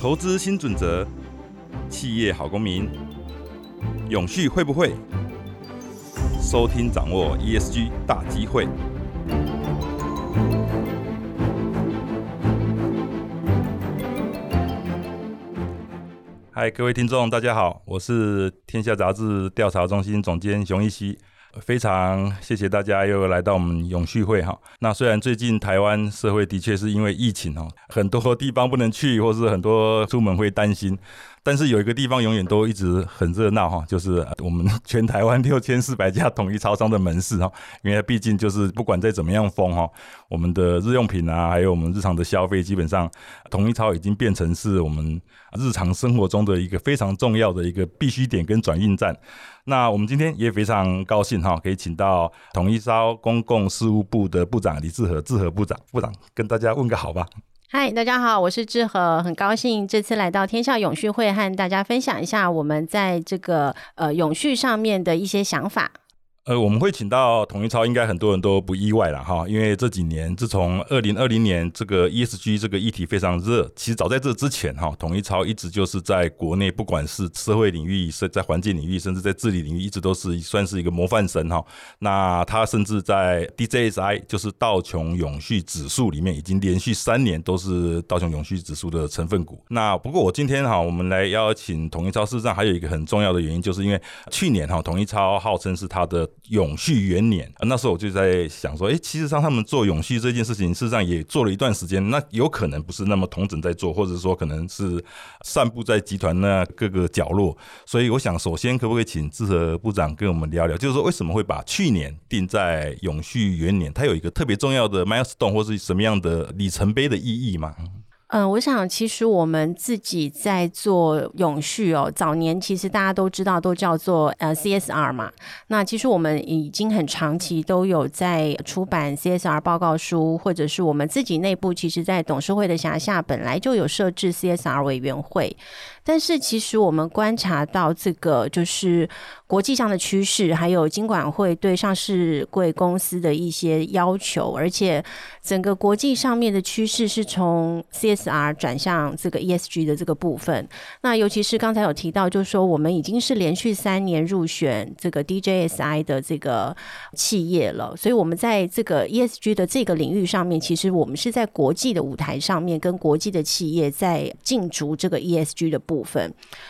投资新准则，企业好公民，永续会不会？收听掌握 ESG 大机会。嗨，各位听众，大家好，我是天下杂志调查中心总监熊一希。非常谢谢大家又来到我们永续会。那虽然最近台湾社会的确是因为疫情很多地方不能去，或是很多出门会担心，但是有一个地方永远都一直很热闹，就是我们全台湾6400家统一超商的门市。因为毕竟就是不管再怎么样封，我们的日用品啊，还有我们日常的消费，基本上统一超已经变成是我们日常生活中的一个非常重要的一个必需点跟转运站。那我们今天也非常高兴可以请到统一超公共事务部的部长李致和，致和部长，部长跟大家问个好吧。嗨，大家好，我是致和，很高兴这次来到天下永续会，和大家分享一下我们在这个永续上面的一些想法。我们会请到统一超，应该很多人都不意外啦哈，因为这几年自从2020年这个 ESG 这个议题非常热，其实早在这之前哈，统一超一直就是在国内不管是社会领域、在环境领域，甚至在治理领域，一直都是算是一个模范生哈。那他甚至在 DJSI 就是道琼永续指数里面，已经连续3年都是道琼永续指数的成分股。那不过我今天哈，我们来邀请统一超，事实上还有一个很重要的原因，就是因为去年哈，统一超号称是他的永续元年，那时候我就在想说，其实上他们做永续这件事情，事实上也做了一段时间，那有可能不是那么统整在做，或者说可能是散布在集团那各个角落，所以我想首先可不可以请致和部长跟我们聊聊，就是说为什么会把去年定在永续元年，它有一个特别重要的 milestone 或是什么样的里程碑的意义吗？我想其实我们自己在做永续早年其实大家都知道都叫做CSR 嘛。那其实我们已经很长期都有在出版 CSR 报告书，或者是我们自己内部其实在董事会的辖下本来就有设置 CSR 委员会。但是其实我们观察到这个就是国际上的趋势，还有金管会对上市柜公司的一些要求，而且整个国际上面的趋势是从 CSR 转向这个 ESG 的这个部分。那尤其是刚才有提到，就是说我们已经是连续3年入选这个 DJSI 的这个企业了，所以我们在这个 ESG 的这个领域上面，其实我们是在国际的舞台上面跟国际的企业在竞逐这个 ESG 的部分。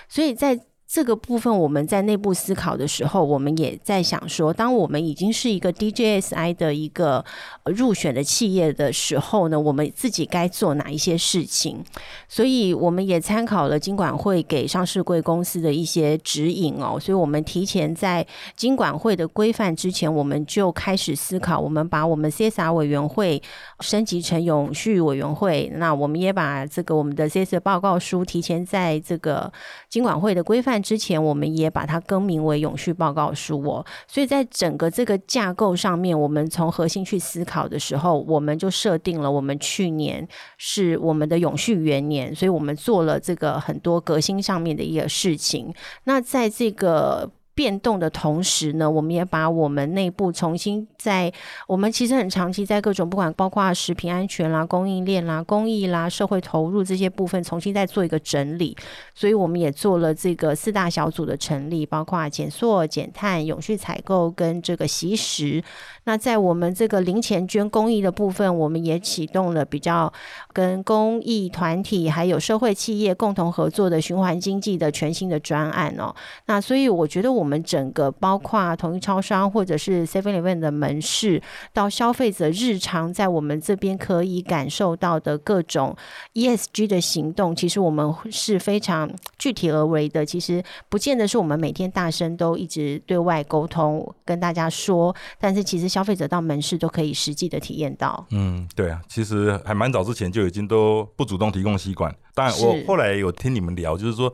所以在这个部分我们在内部思考的时候，我们也在想说，当我们已经是一个 DJSI 的一个入选的企业的时候呢，我们自己该做哪一些事情。所以我们也参考了金管会给上市柜公司的一些指引所以我们提前在金管会的规范之前，我们就开始思考，我们把我们 CSR 委员会升级成永续委员会，那我们也把这个我们的 CSR 报告书提前在这个金管会的规范之前，我们也把它更名为永续报告书所以在整个这个架构上面，我们从核心去思考的时候，我们就设定了我们去年是我们的永续元年，所以我们做了这个很多革新上面的一个事情。那在这个变动的同时呢，我们也把我们内部重新在我们其实很长期在各种不管包括食品安全啦、供应链啦、公益啦、社会投入这些部分重新再做一个整理，所以我们也做了这个4大小组的成立，包括减塑、减碳、永续采购跟这个惜食。那在我们这个零钱捐公益的部分，我们也启动了比较跟公益团体还有社会企业共同合作的循环经济的全新的专案那所以我觉得我们整个包括统一超商或者是 7-Eleven 的门市，到消费者日常在我们这边可以感受到的各种 ESG 的行动，其实我们是非常具体而为的，其实不见得是我们每天大声都一直对外沟通跟大家说，但是其实消费者到门市都可以实际的体验到。对啊，其实还蛮早之前就已经都不主动提供吸管，当然我后来有听你们聊，就是说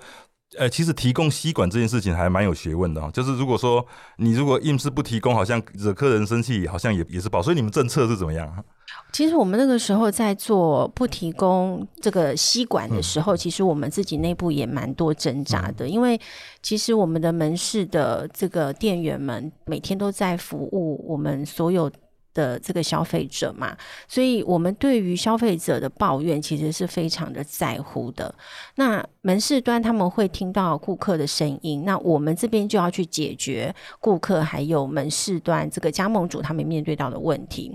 其实提供吸管这件事情还蛮有学问的就是如果说你如果硬是不提供，好像惹客人生气，好像也是不好，所以你们政策是怎么样？其实我们那个时候在做不提供这个吸管的时候，其实我们自己内部也蛮多挣扎的，因为其实我们的门市的这个店员们每天都在服务我们所有的这个消费者嘛，所以我们对于消费者的抱怨其实是非常的在乎的。那门市端他们会听到顾客的声音，那我们这边就要去解决顾客还有门市端这个加盟主他们面对到的问题。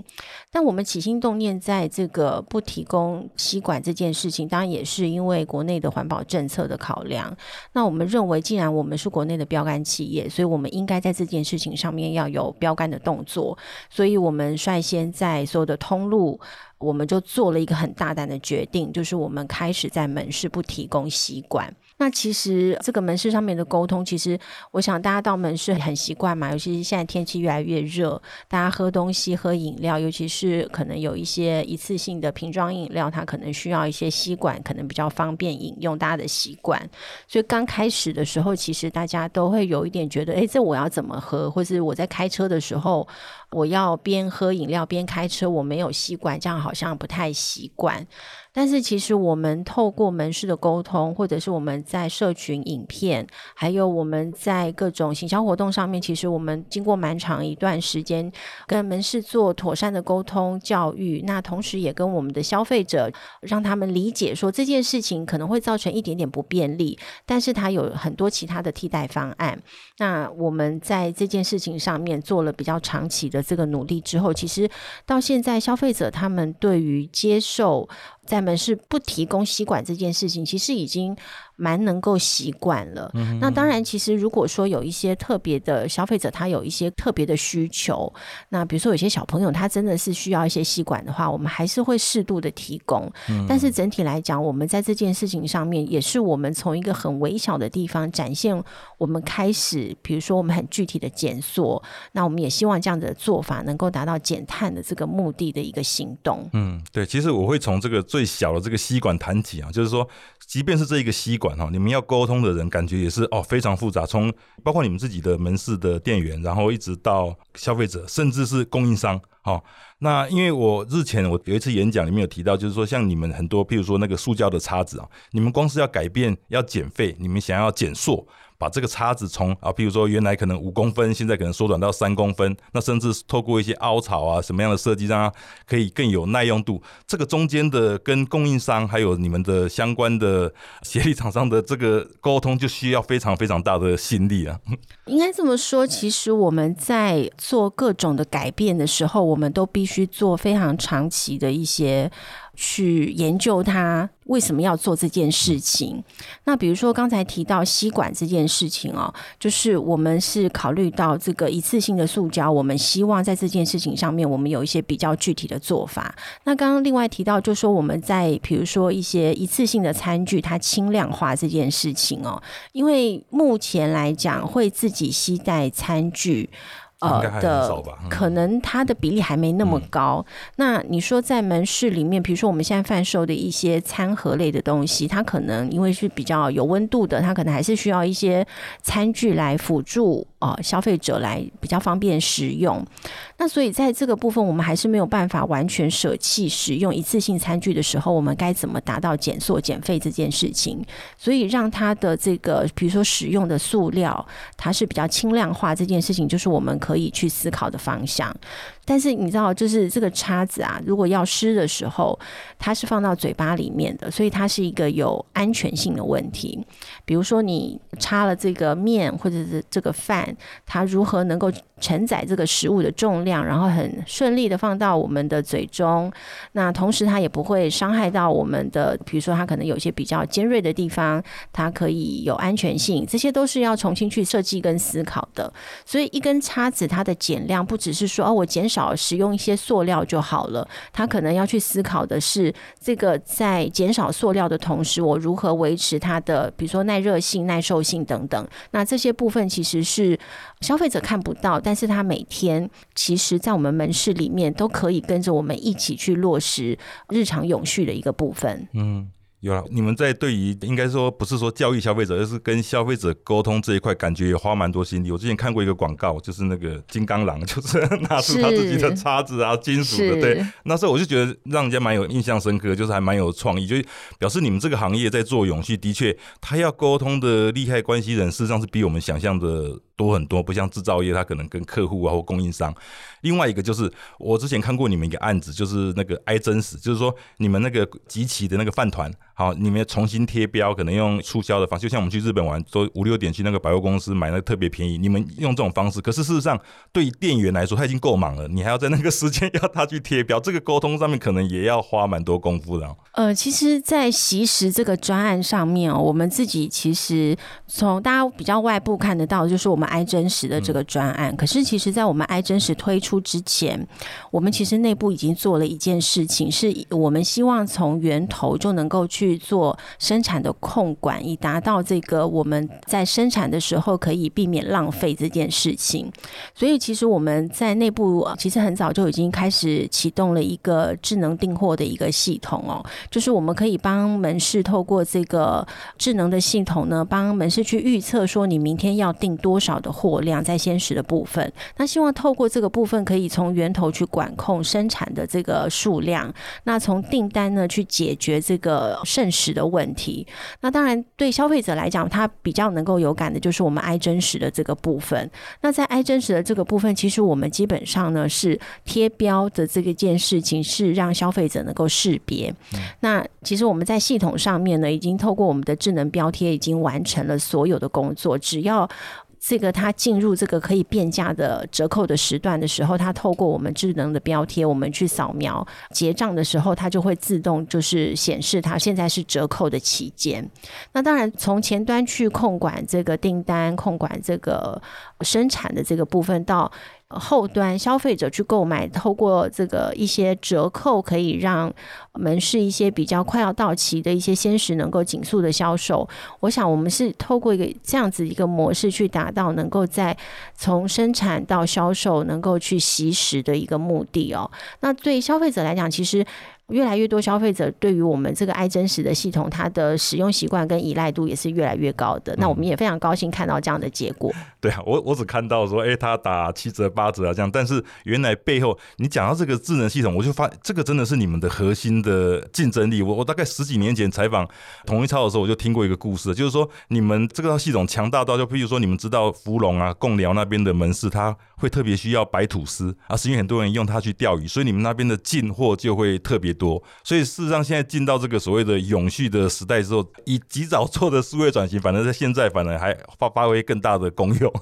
但我们起心动念在这个不提供吸管这件事情，当然也是因为国内的环保政策的考量。那我们认为既然我们是国内的标杆企业，所以我们应该在这件事情上面要有标杆的动作，所以我们率先在所有的通路我们就做了一个很大胆的决定，就是我们开始在门市不提供吸管。那其实这个门市上面的沟通，其实我想大家到门市很习惯嘛，尤其是现在天气越来越热，大家喝东西喝饮料，尤其是可能有一些一次性的瓶装饮料，它可能需要一些吸管，可能比较方便饮用大家的习惯。所以刚开始的时候，其实大家都会有一点觉得这我要怎么喝，或是我在开车的时候我要边喝饮料边开车，我没有吸管，这样好像不太习惯。但是其实我们透过门市的沟通，或者是我们在社群影片，还有我们在各种行销活动上面，其实我们经过蛮长一段时间跟门市做妥善的沟通教育，那同时也跟我们的消费者让他们理解说这件事情可能会造成一点点不便利，但是它有很多其他的替代方案。那我们在这件事情上面做了比较长期的这个努力之后，其实到现在消费者他们对于接受在门市不提供吸管这件事情其实已经蛮能够习惯了。那当然其实如果说有一些特别的消费者他有一些特别的需求，那比如说有些小朋友他真的是需要一些吸管的话，我们还是会适度的提供。但是整体来讲，我们在这件事情上面也是我们从一个很微小的地方展现我们开始，比如说我们很具体的减塑，那我们也希望这样的做法能够达到减碳的这个目的的一个行动。对，其实我会从这个最小的这个吸管谈起就是说即便是这一个吸管你们要沟通的人感觉也是非常复杂，从包括你们自己的门市的店员，然后一直到消费者，甚至是供应商。那因为我日前我有一次演讲里面有提到，就是说像你们很多譬如说那个塑胶的叉子你们光是要改变要减废，你们想要减塑，把这个叉子从譬如说原来可能5公分，现在可能缩短到3公分，那甚至透过一些凹槽什么样的设计让它可以更有耐用度，这个中间的跟供应商还有你们的相关的协力厂商的这个沟通就需要非常非常大的心力应该这么说，其实我们在做各种的改变的时候，我们都必须做非常长期的一些去研究它为什么要做这件事情。那比如说刚才提到吸管这件事情就是我们是考虑到这个一次性的塑胶，我们希望在这件事情上面我们有一些比较具体的做法。那刚刚另外提到就是说我们在比如说一些一次性的餐具它轻量化这件事情因为目前来讲会自己携带餐具的可能它的比例还没那么高。那你说在门市里面，比如说我们现在贩售的一些餐盒类的东西，它可能因为是比较有温度的，它可能还是需要一些餐具来辅助消费者来比较方便食用。那所以在这个部分我们还是没有办法完全舍弃使用一次性餐具的时候，我们该怎么达到减塑减废这件事情，所以让它的这个比如说使用的塑料它是比较轻量化这件事情，就是我们可以去思考的方向。但是你知道就是这个叉子如果要吃的时候它是放到嘴巴里面的，所以它是一个有安全性的问题。比如说你插了这个面或者是这个饭，它如何能够承载这个食物的重量，然后很顺利的放到我们的嘴中，那同时它也不会伤害到我们的比如说它可能有些比较尖锐的地方，它可以有安全性，这些都是要重新去设计跟思考的。所以一根叉子它的减量不只是说我减少使用一些塑料就好了，它可能要去思考的是这个在减少塑料的同时，我如何维持它的比如说耐热性耐受性等等。那这些部分其实是消费者看不到，但是它每天其实在我们门市里面都可以跟着我们一起去落实日常永续的一个部分。有了，你们在对于应该说不是说教育消费者，而是跟消费者沟通这一块，感觉也花蛮多心力。我之前看过一个广告，就是那个金刚狼，就是拿出他自己的叉子金属的，对。那时候我就觉得让人家蛮有印象深刻，就是还蛮有创意，就表示你们这个行业在做永续，的确，他要沟通的利害关系人，事实上是比我们想象的多很多，不像制造业它可能跟客户啊或供应商。另外一个就是我之前看过你们一个案子，就是那个哀真实，就是说你们那个集齐的那个饭团，好，你们重新贴标，可能用促销的方式，就像我们去日本玩都五六点去那个百货公司买那个特别便宜，你们用这种方式，可是事实上对于店员来说他已经够忙了，你还要在那个时间要他去贴标，这个沟通上面可能也要花蛮多功夫的。其实在惜食这个专案上面，我们自己其实从大家比较外部看得到就是我们哀真实的这个专案，可是其实在我们哀真实推出之前，我们其实内部已经做了一件事情，是我们希望从源头就能够去做生产的控管，以达到这个我们在生产的时候可以避免浪费这件事情。所以其实我们在内部其实很早就已经开始启动了一个智能订货的一个系统，就是我们可以帮门市透过这个智能的系统呢，帮门市去预测说你明天要订多少的货量在鲜食的部分，那希望透过这个部分可以从源头去管控生产的这个数量，那从订单呢去解决这个剩食的问题。那当然对消费者来讲他比较能够有感的就是我们哀真实的这个部分。那在哀真实的这个部分，其实我们基本上呢是贴标的这个件事情是让消费者能够识别，那其实我们在系统上面呢已经透过我们的智能标贴已经完成了所有的工作，只要这个它进入这个可以变价的折扣的时段的时候，它透过我们智能的标贴，我们去扫描结账的时候，它就会自动就是显示它现在是折扣的期间。那当然从前端去控管这个订单，控管这个生产的这个部分，到后端消费者去购买，透过这个一些折扣可以让门市一些比较快要到期的一些鲜食能够紧速的销售。我想我们是透过一个这样子一个模式去达到能够在从生产到销售能够去惜食的一个目的。那对消费者来讲，其实越来越多消费者对于我们这个哀真实的系统，它的使用习惯跟依赖度也是越来越高的。那我们也非常高兴看到这样的结果。对啊，我只看到说，他打7折8折啊这样，但是原来背后你讲到这个智能系统，我就发现这个真的是你们的核心的竞争力。我大概10几年前采访统一超的时候，我就听过一个故事，就是说你们这个系统强大到，就譬如说你们知道福隆啊、贡寮那边的门市，它会特别需要白吐司啊，是因为很多人用它去钓鱼，所以你们那边的进货就会特别多。所以事实上现在进到这个所谓的永续的时代之后，以及早做的数位转型，反而在现在反而还发挥更大的功用。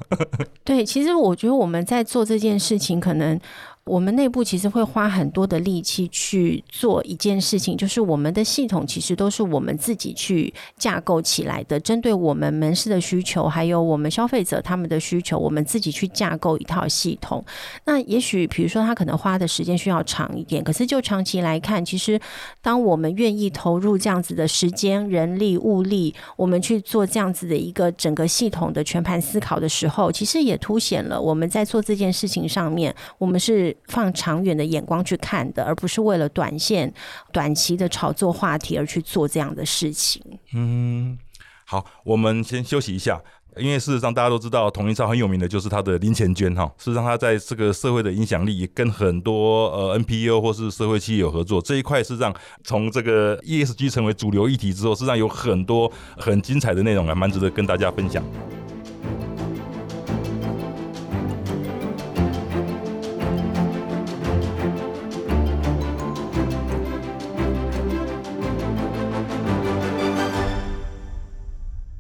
对，其实我觉得我们在做这件事情，可能我们内部其实会花很多的力气去做一件事情，就是我们的系统其实都是我们自己去架构起来的，针对我们门市的需求还有我们消费者他们的需求，我们自己去架构一套系统。那也许比如说他可能花的时间需要长一点，可是就长期来看，其实当我们愿意投入这样子的时间、人力、物力，我们去做这样子的一个整个系统的全盘思考的时候，其实也凸显了我们在做这件事情上面，我们是放长远的眼光去看的，而不是为了短期的炒作话题而去做这样的事情。好，我们先休息一下，因为事实上大家都知道统一超很有名的就是他的零钱捐，事实上他在这个社会的影响力也跟很多NPO 或是社会企业有合作，这一块事实上从这个 ESG 成为主流议题之后，事实上有很多很精彩的内容，蛮值得跟大家分享。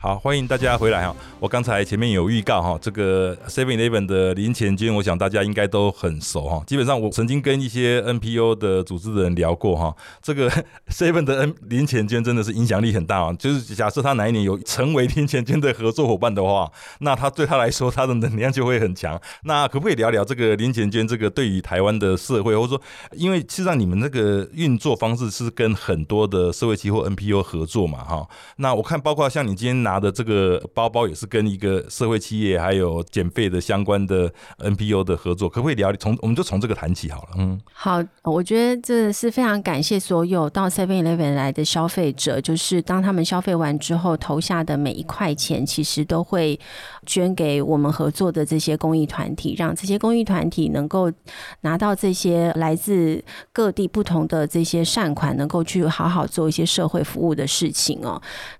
好，欢迎大家回来。我刚才前面有预告，这个 7-Eleven 的零钱捐我想大家应该都很熟，基本上我曾经跟一些 NPO 的组织的人聊过，这个 7-Eleven 的零钱捐真的是影响力很大，就是假设他哪一年有成为零钱捐的合作伙伴的话，那他对他来说他的能量就会很强。那可不可以聊聊这个零钱捐这个对于台湾的社会，或者说因为事实上你们那个运作方式是跟很多的社会企业或 NPO 合作嘛，那我看包括像你今天拿的这个包包也是跟一个社会企业还有减废的相关的 NPO 的合作，可不可以聊？我们就从这个谈起好了。好，我觉得这是非常感谢所有到 7-Eleven 来的消费者，就是当他们消费完之后投下的每一块钱其实都会捐给我们合作的这些公益团体，让这些公益团体能够拿到这些来自各地不同的这些善款，能够去好好做一些社会服务的事情。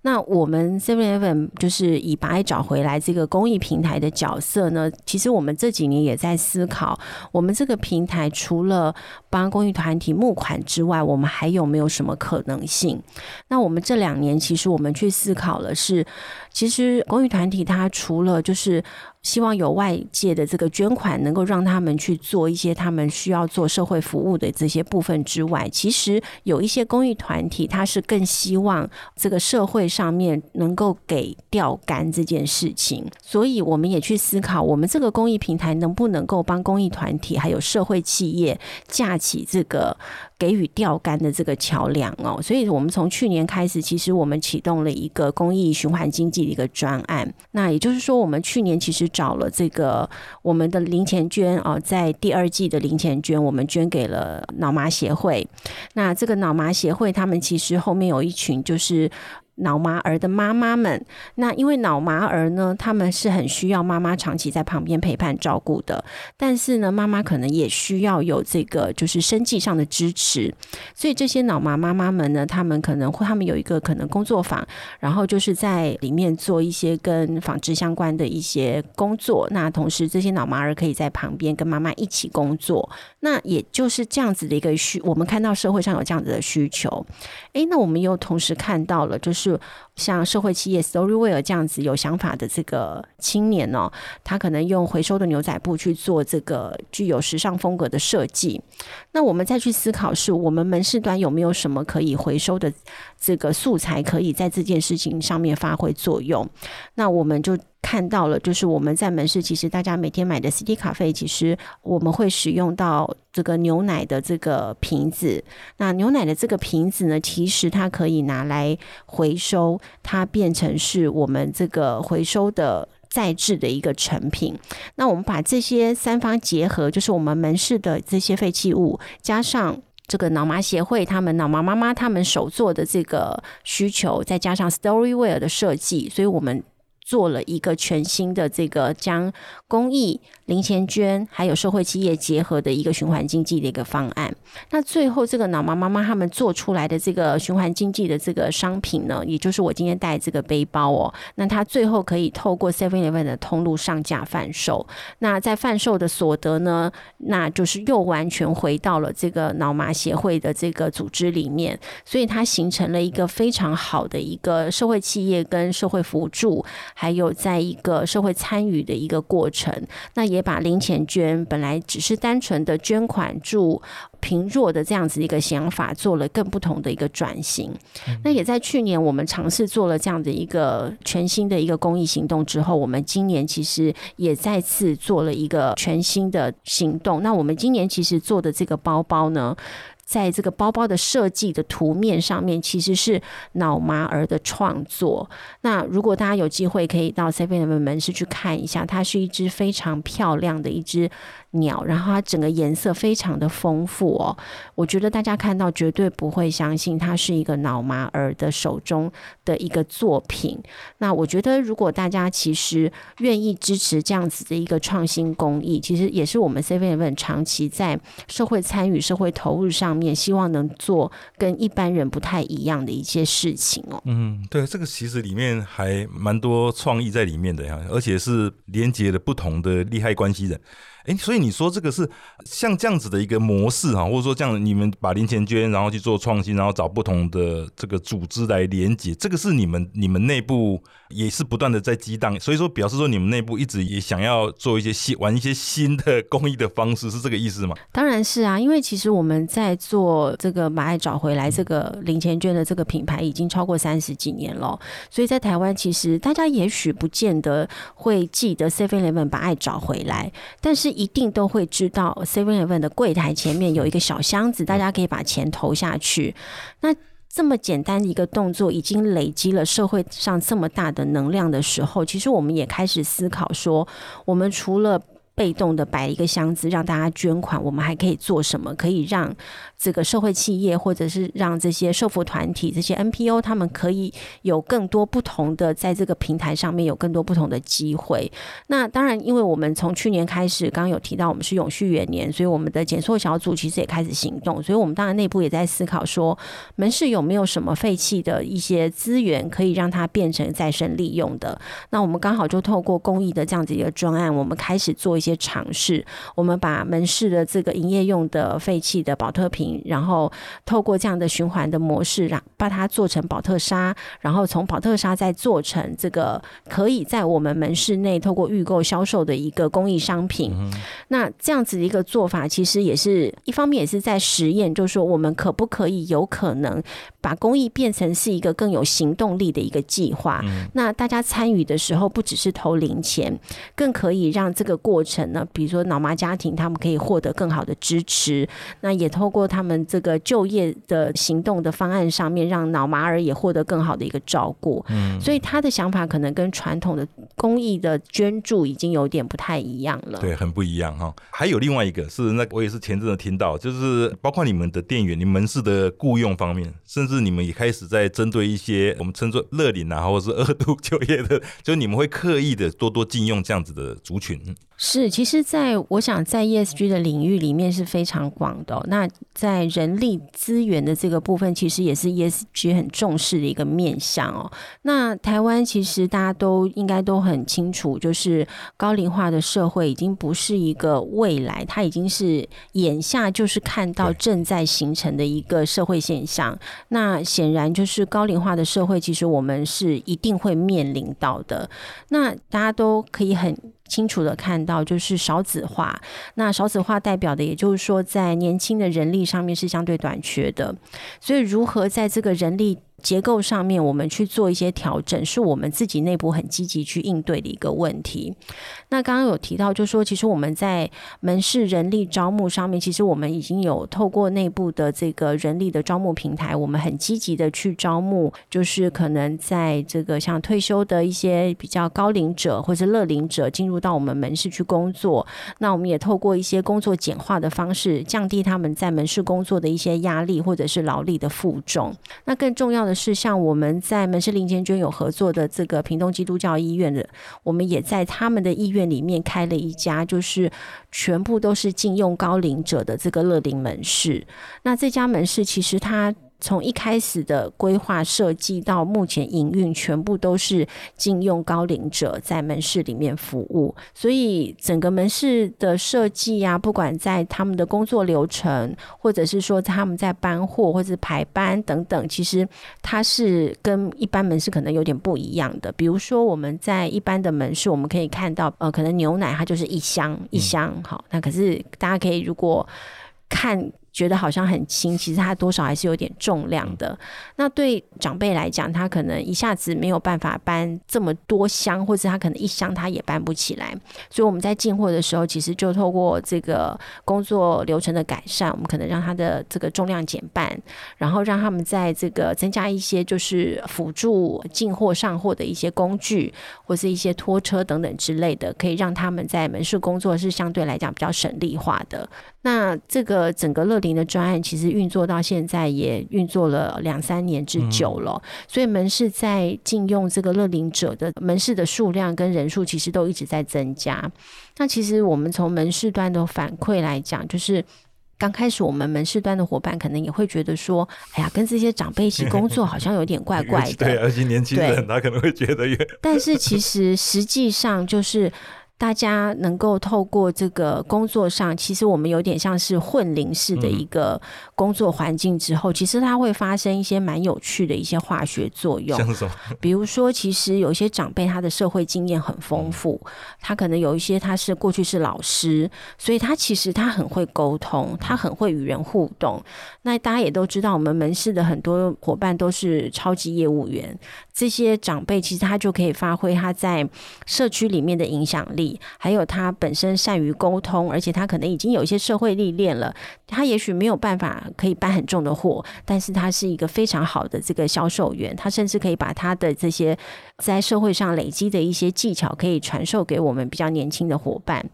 那我们 7-Eleven 就是以拔爱找找回来这个公益平台的角色呢？其实我们这几年也在思考，我们这个平台除了帮公益团体募款之外，我们还有没有什么可能性？那我们这2年其实我们去思考了是，其实公益团体它除了就是希望有外界的这个捐款能够让他们去做一些他们需要做社会服务的这些部分之外，其实有一些公益团体它是更希望这个社会上面能够给钓竿这件事情。所以我们也去思考，我们这个公益平台能不能够帮公益团体还有社会企业架起这个给予钓竿的这个桥梁哦。所以我们从去年开始，其实我们启动了一个公益循环经济的一个专案。那也就是说，我们去年其实找了这个我们的零钱捐哦，在第2季的零钱捐，我们捐给了脑麻协会。那这个脑麻协会，他们其实后面有一群就是脑麻儿的妈妈们，那因为脑麻儿呢，他们是很需要妈妈长期在旁边陪伴照顾的，但是呢，妈妈可能也需要有这个就是生计上的支持，所以这些脑麻妈妈们呢，他们有一个可能工作坊，然后就是在里面做一些跟纺织相关的一些工作，那同时这些脑麻儿可以在旁边跟妈妈一起工作，那也就是这样子的一个我们看到社会上有这样子的需求。那我们又同时看到了就是像社会企业 Storywear 这样子有想法的这个青年哦，他可能用回收的牛仔布去做这个具有时尚风格的设计。那我们再去思考，是我们门市端有没有什么可以回收的这个素材，可以在这件事情上面发挥作用。那我们就看到了，就是我们在门市，其实大家每天买的 CD 咖啡，其实我们会使用到这个牛奶的这个瓶子。那牛奶的这个瓶子呢，其实它可以拿来回收，它变成是我们这个回收的再制的一个成品。那我们把这些三方结合，就是我们门市的这些废弃物，加上这个脑麻协会他们脑麻妈妈他们手做的这个需求，再加上 Storywear 的设计，所以我们做了一个全新的这个将公益、零钱捐还有社会企业结合的一个循环经济的一个方案。那最后这个脑麻妈妈他们做出来的这个循环经济的这个商品呢，也就是我今天带这个背包哦，那它最后可以透过 7-Eleven 的通路上架贩售。那在贩售的所得呢，那就是又完全回到了这个脑麻协会的这个组织里面，所以它形成了一个非常好的一个社会企业跟社会辅助还有在一个社会参与的一个过程。那也把零钱捐本来只是单纯的捐款助贫弱的这样子一个想法做了更不同的一个转型。那也在去年我们尝试做了这样的一个全新的一个公益行动之后，我们今年其实也再次做了一个全新的行动。那我们今年其实做的这个包包呢，在这个包包的设计的图面上面，其实是脑麻儿的创作。那如果大家有机会可以到 7-Eleven 门市去看一下，它是一只非常漂亮的一只鸟，然后它整个颜色非常的丰富哦。我觉得大家看到绝对不会相信它是一个脑麻儿的手中的一个作品。那我觉得如果大家其实愿意支持这样子的一个创新公益，其实也是我们 7-Eleven 长期在社会参与、社会投入上面希望能做跟一般人不太一样的一些事情哦。嗯，对，这个其实里面还蛮多创意在里面的，而且是连接了不同的利害关系人。所以你说这个是像这样子的一个模式啊，或者说这样你们把零钱捐，然后去做创新，然后找不同的这个组织来连接，这个是你们内部也是不断的在激荡，所以说表示说你们内部一直也想要做一些玩一些新的公益的方式，是这个意思吗？当然是啊，因为其实我们在做这个把爱找回来这个零钱捐的这个品牌已经超过30几年了，所以在台湾其实大家也许不见得会记得 7-Eleven 把爱找回来，但是一定都会知道 7-Eleven 的柜台前面有一个小箱子，大家可以把钱投下去。那这么简单的一个动作已经累积了社会上这么大的能量的时候，其实我们也开始思考说，我们除了被动的摆一个箱子让大家捐款，我们还可以做什么可以让这个社会企业或者是让这些社福团体这些 NPO 他们可以有更多不同的在这个平台上面有更多不同的机会。那当然因为我们从去年开始刚刚有提到我们是永续元年，所以我们的减塑小组其实也开始行动，所以我们当然内部也在思考说门市有没有什么废弃的一些资源可以让它变成再生利用的。那我们刚好就透过公益的这样子一个专案，我们开始做一些尝试，我们把门市的这个营业用的废弃的保特瓶，然后透过这样的循环的模式把它做成保特沙，然后从保特沙再做成这个可以在我们门市内透过预购销售的一个公益商品。那这样子的一个做法其实也是一方面也是在实验，就是说我们可不可以有可能把公益变成是一个更有行动力的一个计划。那大家参与的时候不只是投零钱，更可以让这个过程呢，比如说脑麻家庭他们可以获得更好的支持，那也透过他们这个就业的行动的方案上面让脑麻儿也获得更好的一个照顾。所以他的想法可能跟传统的公益的捐助已经有点不太一样了。对，很不一样哈。还有另外一个是那我也是前阵子听到，就是包括你们的店员你们门市的雇用方面，甚至你们也开始在针对一些我们称作乐龄啊或者是二度就业的，就是你们会刻意的多多禁用这样子的族群。是，其实在我想在 ESG 的领域里面是非常广的、那在人力资源的这个部分其实也是 ESG 很重视的一个面向哦。那台湾其实大家都应该都很清楚，就是高龄化的社会已经不是一个未来，它已经是眼下就是看到正在形成的一个社会现象。那显然就是高龄化的社会其实我们是一定会面临到的。那大家都可以很清楚的看到就是少子化，那少子化代表的也就是说在年轻的人力上面是相对短缺的，所以如何在这个人力结构上面我们去做一些调整是我们自己内部很积极去应对的一个问题。那刚刚有提到就是说其实我们在门市人力招募上面，其实我们已经有透过内部的这个人力的招募平台，我们很积极的去招募就是可能在这个像退休的一些比较高龄者或者乐龄者进入到我们门市去工作。那我们也透过一些工作简化的方式降低他们在门市工作的一些压力或者是劳力的负重。那更重要的是像我们在门市零钱捐有合作的这个屏东基督教医院的，我们也在他们的医院里面开了一家就是全部都是禁用高龄者的这个乐龄门市。那这家门市其实它从一开始的规划设计到目前营运全部都是禁用高龄者在门市里面服务，所以整个门市的设计啊，不管在他们的工作流程或者是说他们在搬货或者排班等等，其实它是跟一般门市可能有点不一样的。比如说我们在一般的门市我们可以看到可能牛奶它就是一箱一箱好，那可是大家可以如果看觉得好像很轻，其实它多少还是有点重量的。那对长辈来讲，他可能一下子没有办法搬这么多箱，或者他可能一箱他也搬不起来，所以我们在进货的时候其实就透过这个工作流程的改善，我们可能让他的这个重量减半，然后让他们在这个增加一些就是辅助进货上货的一些工具或是一些拖车等等之类的，可以让他们在门市工作是相对来讲比较省力化的。那这个整个乐龄的专案其实运作到现在也运作了2-3年之久了，所以门市在禁用这个乐龄者的门市的数量跟人数其实都一直在增加。那其实我们从门市端的反馈来讲，就是刚开始我们门市端的伙伴可能也会觉得说，哎呀，跟这些长辈一起工作好像有点怪怪的对，而且年轻人他可能会觉得但是其实实际上就是大家能够透过这个工作上，其实我们有点像是混龄式的一个工作环境之后，其实它会发生一些蛮有趣的一些化学作用。像什么？比如说其实有些长辈他的社会经验很丰富，他可能有一些他是过去是老师，所以他其实他很会沟通，他很会与人互动。那大家也都知道我们门市的很多伙伴都是超级业务员，这些长辈其实他就可以发挥他在社区里面的影响力，力，还有他本身善于沟通，而且他可能已经有一些社会历练了，他也许没有办法可以搬很重的货，但是他是一个非常好的这个销售员，他甚至可以把他的这些在社会上累积的一些技巧可以传授给我们比较年轻的伙伴。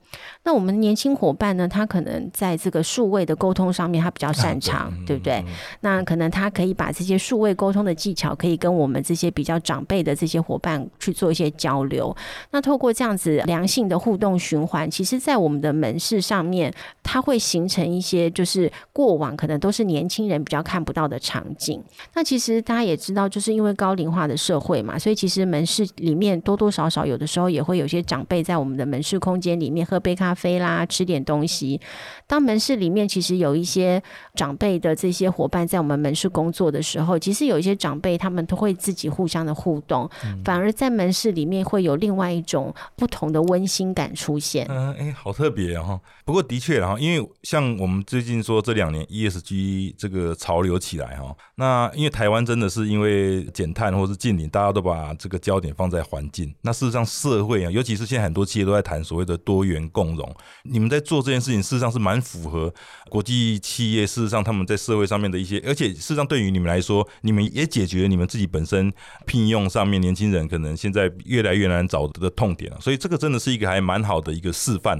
那我们年轻伙伴呢，他可能在这个数位的沟通上面他比较擅长，对不对？那可能他可以把这些数位沟通的技巧可以跟我们这些比较长辈的这些伙伴去做一些交流。那透过这样子良性的互动循环，其实在我们的门市上面它会形成一些就是过往可能都是年轻人比较看不到的场景。那其实大家也知道，就是因为高龄化的社会嘛，所以其实门市里面多多少少有的时候也会有些长辈在我们的门市空间里面喝杯咖啡啦，吃点东西。当门市里面其实有一些长辈的这些伙伴在我们门市工作的时候，其实有一些长辈他们都会自己互相的互动，反而在门市里面会有另外一种不同的温馨感出现。好特别哦。不过的确啦，因为像我们最近说这2年 ESG 这个潮流起来哦，那因为台湾真的是因为减碳或是净零，大家都把这个焦点放在环境。那事实上社会啊，尤其是现在很多企业都在谈所谓的多元共融，你们在做这件事情事实上是蛮符合国际企业事实上他们在社会上面的一些，而且事实上对于你们来说，你们也解决了你们自己本身聘用上面年轻人可能现在越来越难找的痛点，所以这个真的是一个还蛮好的一个示范。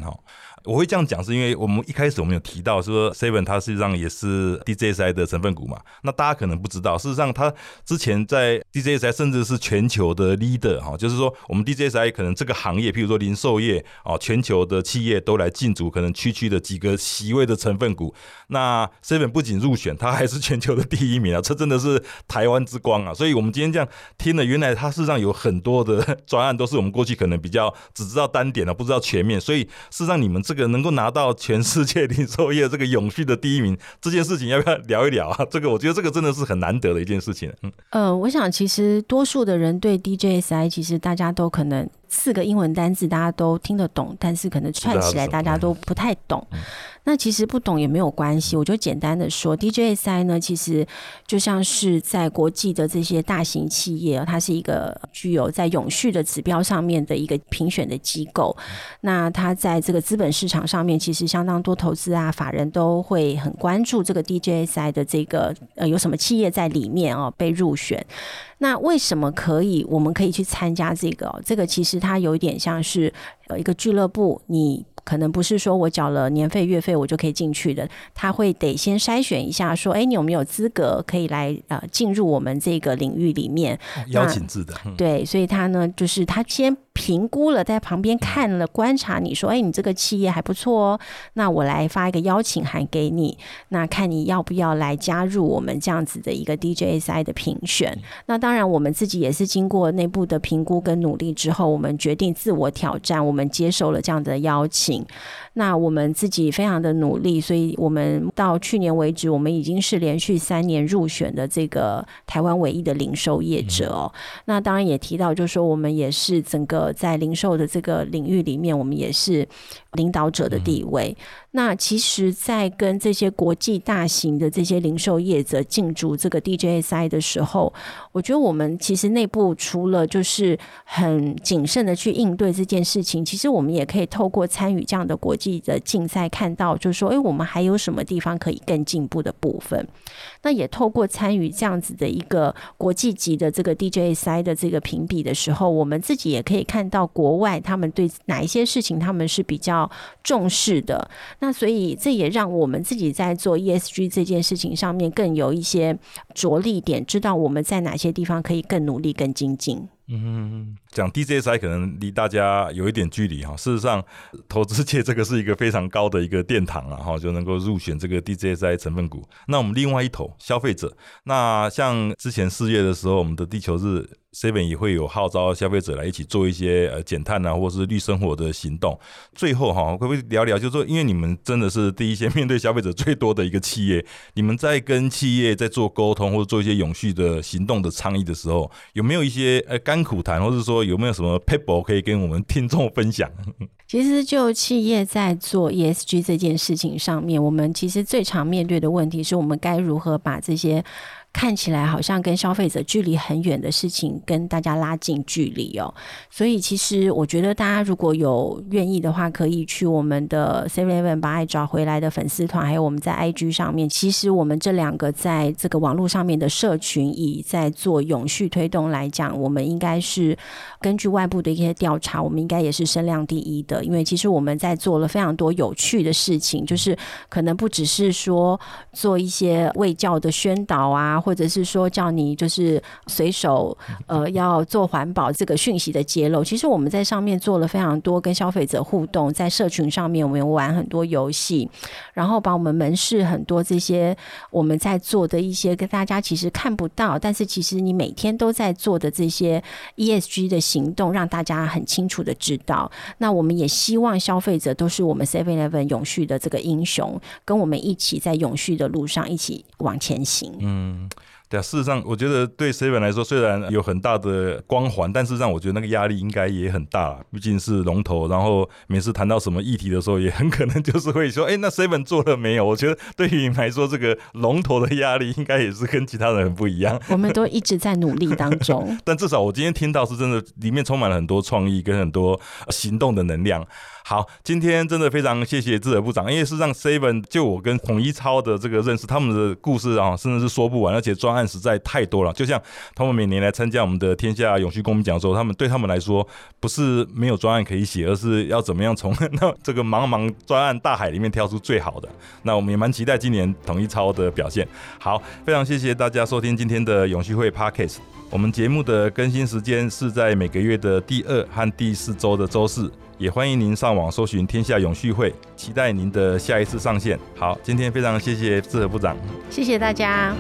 我会这样讲是因为我们一开始我们有提到说 7-Eleven 它事实上也是 DJSI 的成分股嘛，那大家可能不知道，事实上它之前在 DJSI 甚至是全球的 leader， 就是说我们 DJSI 可能这个行业譬如说零售业全球的企业都来竞逐可能区区的几个席位的成分股，那 7-Eleven 不仅入选，它还是全球的第1名啊，这真的是台湾之光啊！所以我们今天这样听了，原来它事实上有很多的专案都是我们过去可能比较只知道单点啊，不知道全面，所以事实上你们这个能够拿到全世界零售业这个永续的第1名这件事情，要不要聊一聊啊？这个我觉得这个真的是很难得的一件事情。我想其实多数的人对 DJSI 其实大家都可能4个英文单字大家都听得懂，但是可能串起来大家都不太懂。那其实不懂也没有关系，我就简单的说 DJSI 呢，其实就像是在国际的这些大型企业，它是一个具有在永续的指标上面的一个评选的机构。那它在这个资本市场上面其实相当多投资啊，法人都会很关注这个 DJSI 的这个有什么企业在里面被入选。那为什么我们可以去参加这个这个其实它有一点像是一个俱乐部，你可能不是说我缴了年费月费我就可以进去的，他会得先筛选一下说你有没有资格可以来进入我们这个领域里面，邀请制的。对，所以他呢就是他先评估了，在旁边看了观察你说你这个企业还不错那我来发一个邀请函给你，那看你要不要来加入我们这样子的一个 DJSI 的评选。那当然我们自己也是经过内部的评估跟努力之后，我们决定自我挑战，我们接受了这样的邀请。那我们自己非常的努力，所以我们到去年为止，我们已经是连续3年入选的这个台湾唯一的零售业者那当然也提到就是说我们也是整个在零售的这个领域里面，我们也是领导者的地位。那其实在跟这些国际大型的这些零售业者竞逐这个 DJSI 的时候，我觉得我们其实内部除了就是很谨慎的去应对这件事情，其实我们也可以透过参与这样的国际的竞赛看到就是说我们还有什么地方可以更进步的部分。那也透过参与这样子的一个国际级的这个 DJSI 的这个评比的时候，我们自己也可以看到国外他们对哪一些事情他们是比较重视的。那所以这也让我们自己在做 ESG 这件事情上面更有一些着力点，知道我们在哪些地方可以更努力更精进。讲 DJSI 可能离大家有一点距离事实上投资界这个是一个非常高的一个殿堂就能够入选这个 DJSI 成分股。那我们另外一头消费者，那像之前4月的时候我们的地球日 7-Eleven 也会有号召消费者来一起做一些减碳啊或是绿生活的行动。最后可不可以聊聊就是说，因为你们真的是第一线面对消费者最多的一个企业，你们在跟企业在做沟通或者做一些永续的行动的倡议的时候，有没有一些甘苦谈，或是说有没有什么 paper 可以跟我们听众分享？其实就企业在做 ESG 这件事情上面，我们其实最常面对的问题是我们该如何把这些看起来好像跟消费者距离很远的事情跟大家拉近距离哦。所以其实我觉得大家如果有愿意的话，可以去我们的 7-Eleven 把爱找回来的粉丝团，还有我们在 IG 上面，其实我们这两个在这个网络上面的社群，以在做永续推动来讲，我们应该是根据外部的一些调查，我们应该也是声量第一的。因为其实我们在做了非常多有趣的事情，就是可能不只是说做一些卫教的宣导啊，或者是说叫你就是随手要做环保这个讯息的揭露。其实我们在上面做了非常多跟消费者互动，在社群上面我们玩很多游戏，然后把我们门市很多这些我们在做的一些跟大家其实看不到，但是其实你每天都在做的这些 ESG 的行动让大家很清楚的知道。那我们也希望消费者都是我们 7-Eleven 永续的这个英雄，跟我们一起在永续的路上一起往前行。嗯，对啊，事实上我觉得对 7-Eleven 来说虽然有很大的光环，但事实上我觉得那个压力应该也很大，毕竟是龙头，然后每次谈到什么议题的时候也很可能就是会说那 7-Eleven 做了没有。我觉得对于你来说这个龙头的压力应该也是跟其他人很不一样，我们都一直在努力当中但至少我今天听到是真的里面充满了很多创意跟很多行动的能量。好，今天真的非常谢谢志德部长，因为事实上 7-Eleven 就我跟统一超的这个认识，他们的故事啊，甚至是说不完，而且专案实在太多了。就像他们每年来参加我们的天下永续公民奖的时候，他们对他们来说不是没有专案可以写，而是要怎么样从这个茫茫专案大海里面挑出最好的。那我们也蛮期待今年统一超的表现。好，非常谢谢大家收听今天的永续会 Podcast。我们节目的更新时间是在每个月的第2和第4周的周四，也欢迎您上网搜寻天下永续会，期待您的下一次上线。好，今天非常谢谢志德部长，谢谢大家。